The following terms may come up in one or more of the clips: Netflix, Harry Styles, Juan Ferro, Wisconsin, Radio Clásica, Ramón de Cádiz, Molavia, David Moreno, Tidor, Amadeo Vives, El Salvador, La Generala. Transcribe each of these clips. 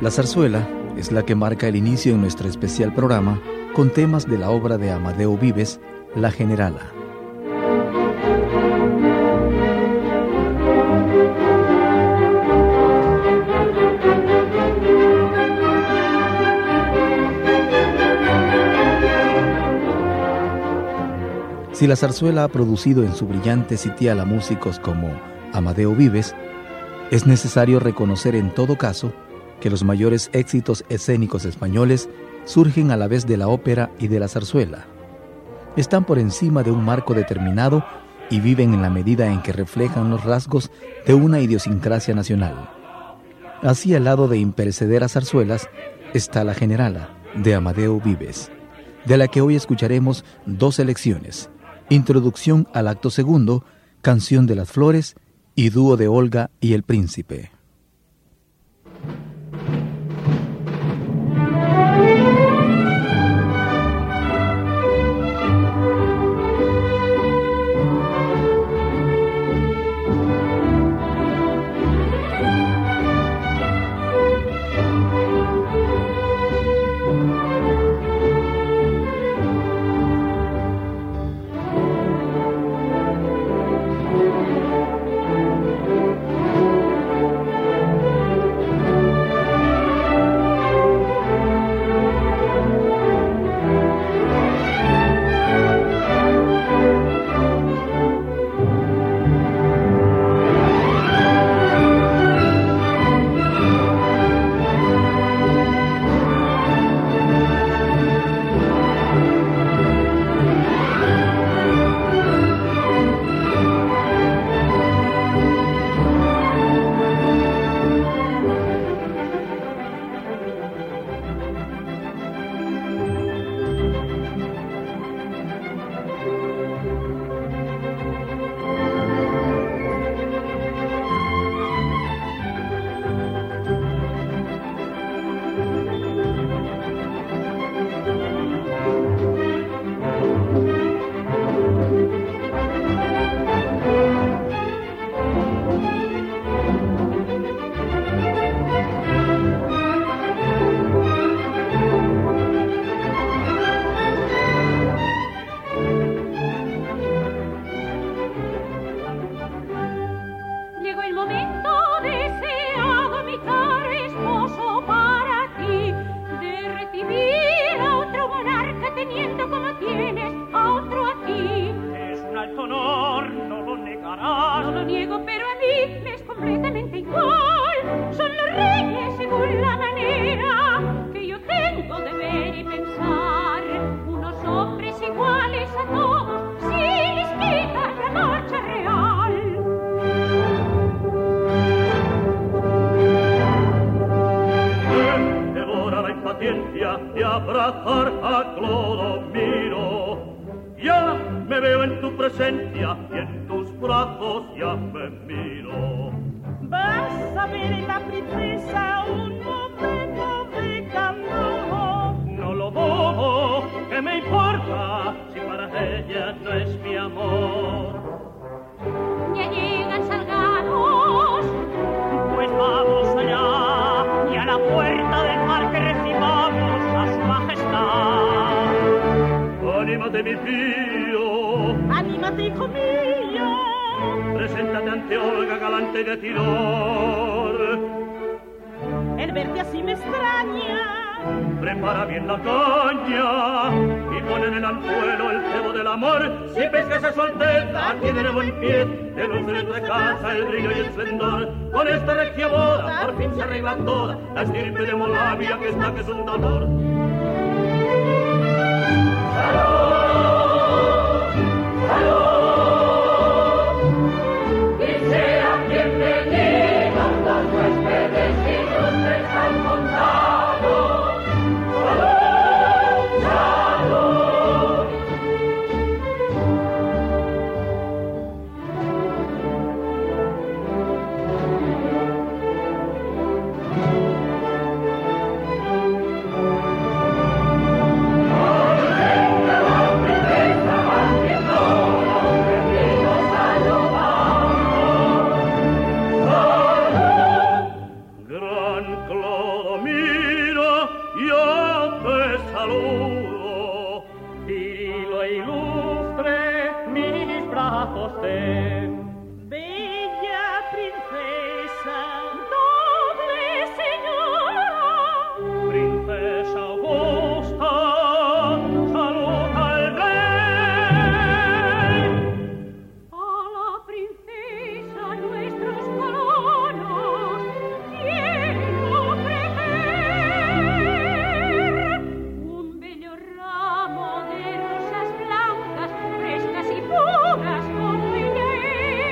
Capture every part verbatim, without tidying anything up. La zarzuela es la que marca el inicio en nuestro especial programa con temas de la obra de Amadeo Vives, La Generala. Si la zarzuela ha producido en su brillante sitial a músicos como Amadeo Vives, es necesario reconocer en todo caso que los mayores éxitos escénicos españoles surgen a la vez de la ópera y de la zarzuela. Están por encima de un marco determinado y viven en la medida en que reflejan los rasgos de una idiosincrasia nacional. Así, al lado de imperecederas zarzuelas está La Generala, de Amadeo Vives, de la que hoy escucharemos dos elecciones: Introducción al acto segundo, Canción de las Flores, y Dúo de Olga y el Príncipe. Me importa si para ella no es mi amor. preséntate, hijo mío. Preséntate ante Olga, galante de Tidor. El verte así me extraña. Prepara bien la caña y pon en el anzuelo el cebo del amor. Si pescas a su alteza, tiene el buen pie, de luz de nuestra casa el brillo y el esplendor. Con esta regia boda, por fin se arregla toda la estirpe de Molavia que está que es un dolor. Con mi ley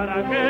para qué.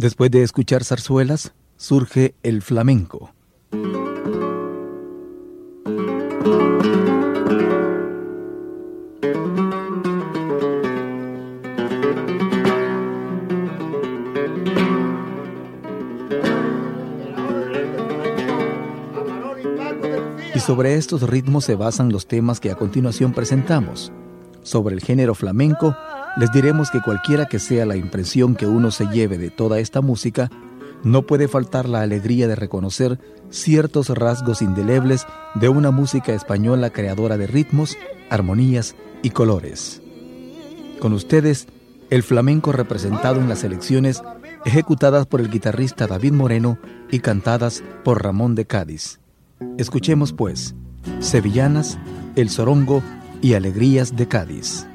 Después de escuchar zarzuelas, surge el flamenco. sobre estos ritmos se basan los temas que a continuación presentamos. Sobre el género flamenco, les diremos que cualquiera que sea la impresión que uno se lleve de toda esta música, no puede faltar la alegría de reconocer ciertos rasgos indelebles de una música española creadora de ritmos, armonías y colores. Con ustedes, el flamenco representado en las selecciones ejecutadas por el guitarrista David Moreno y cantadas por Ramón de Cádiz. Escuchemos, pues, Sevillanas, El Zorongo y Alegrías de Cádiz.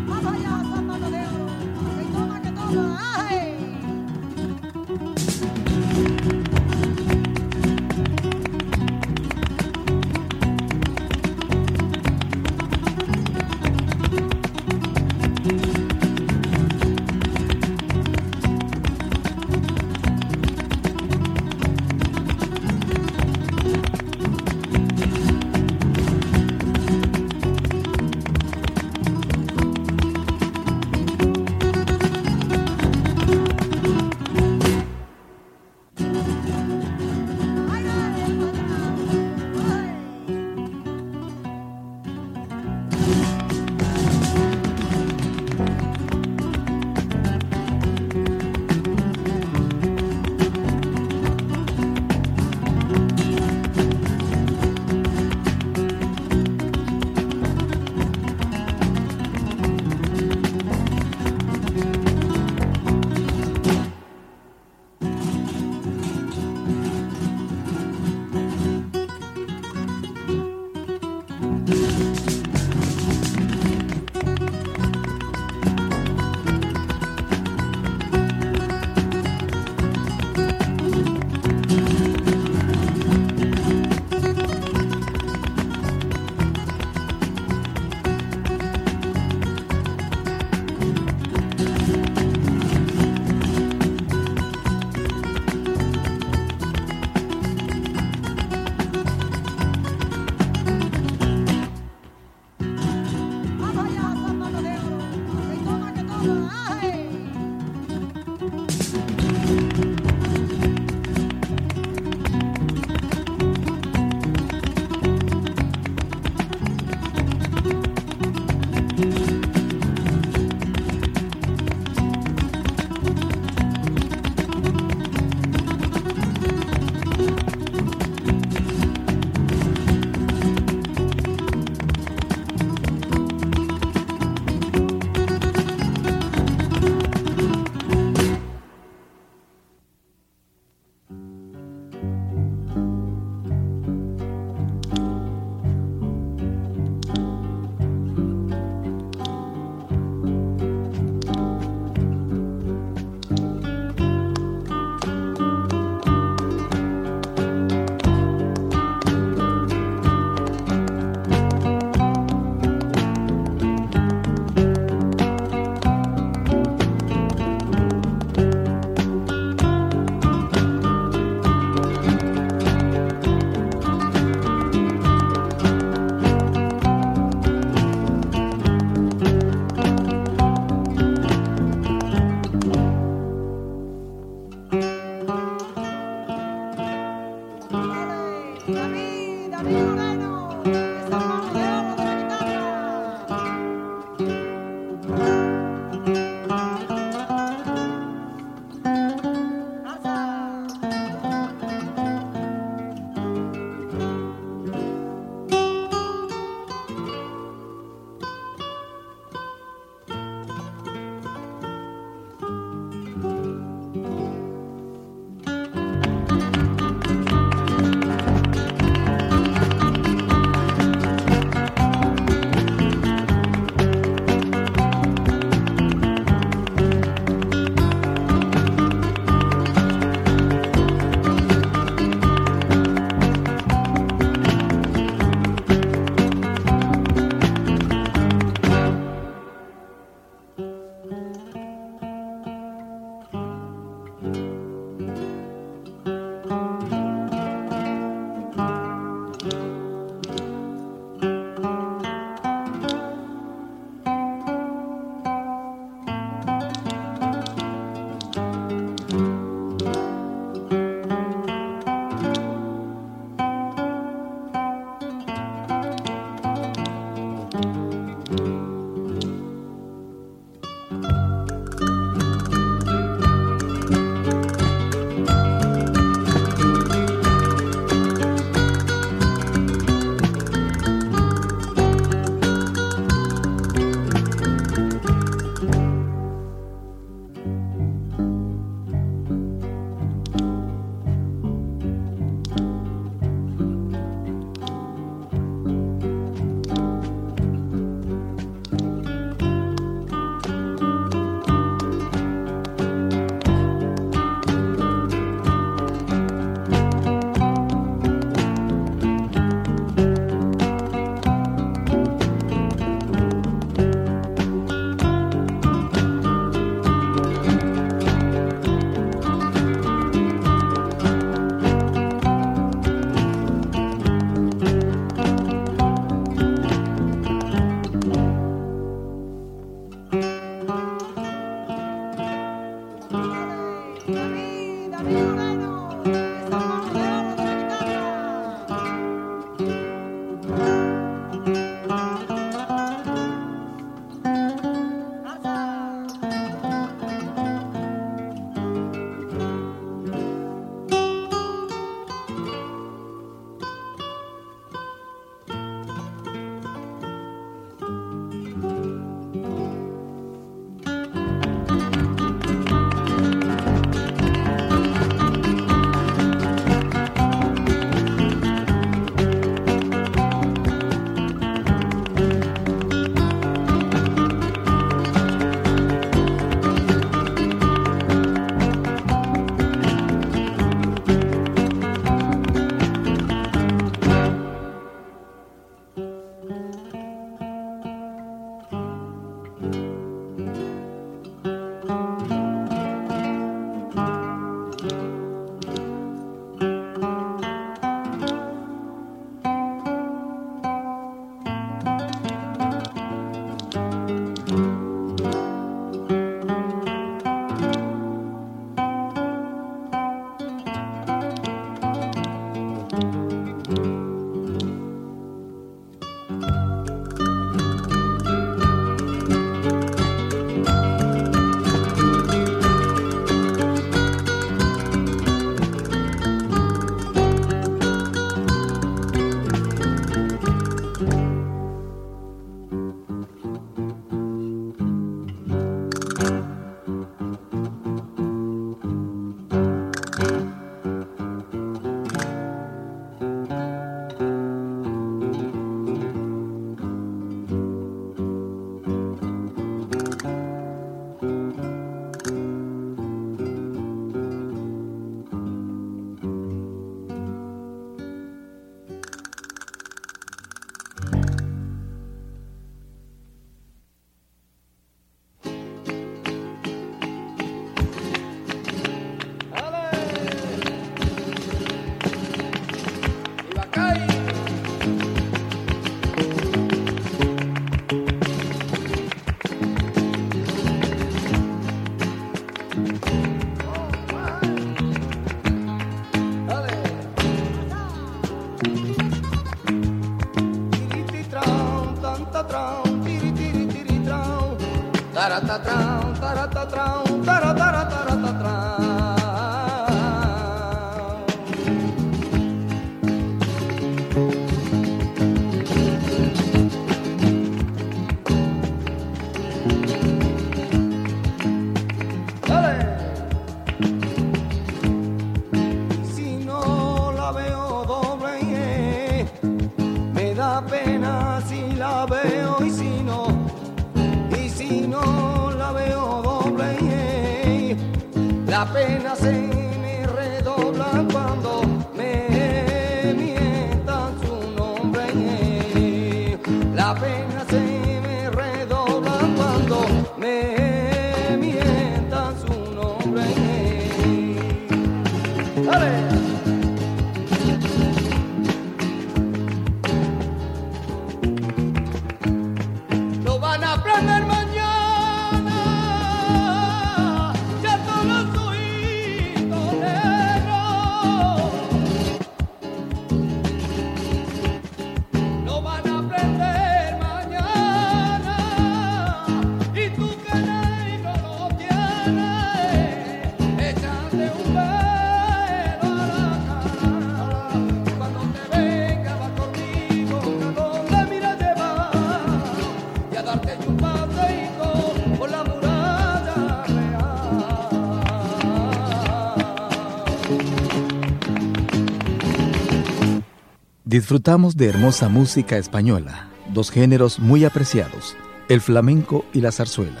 Disfrutamos de hermosa música española, dos géneros muy apreciados, el flamenco y la zarzuela.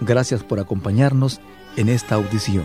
Gracias por acompañarnos en esta audición.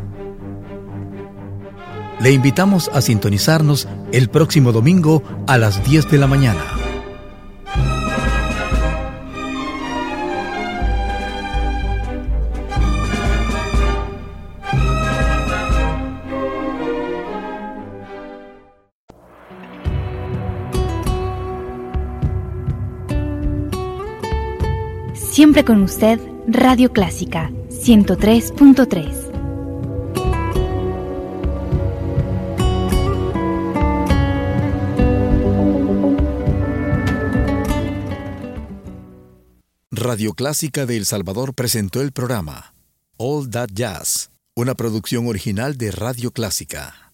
Le invitamos a sintonizarnos el próximo domingo a las diez de la mañana. Siempre con usted, Radio Clásica, ciento tres punto tres. Radio Clásica de El Salvador presentó el programa All That Jazz, una producción original de Radio Clásica.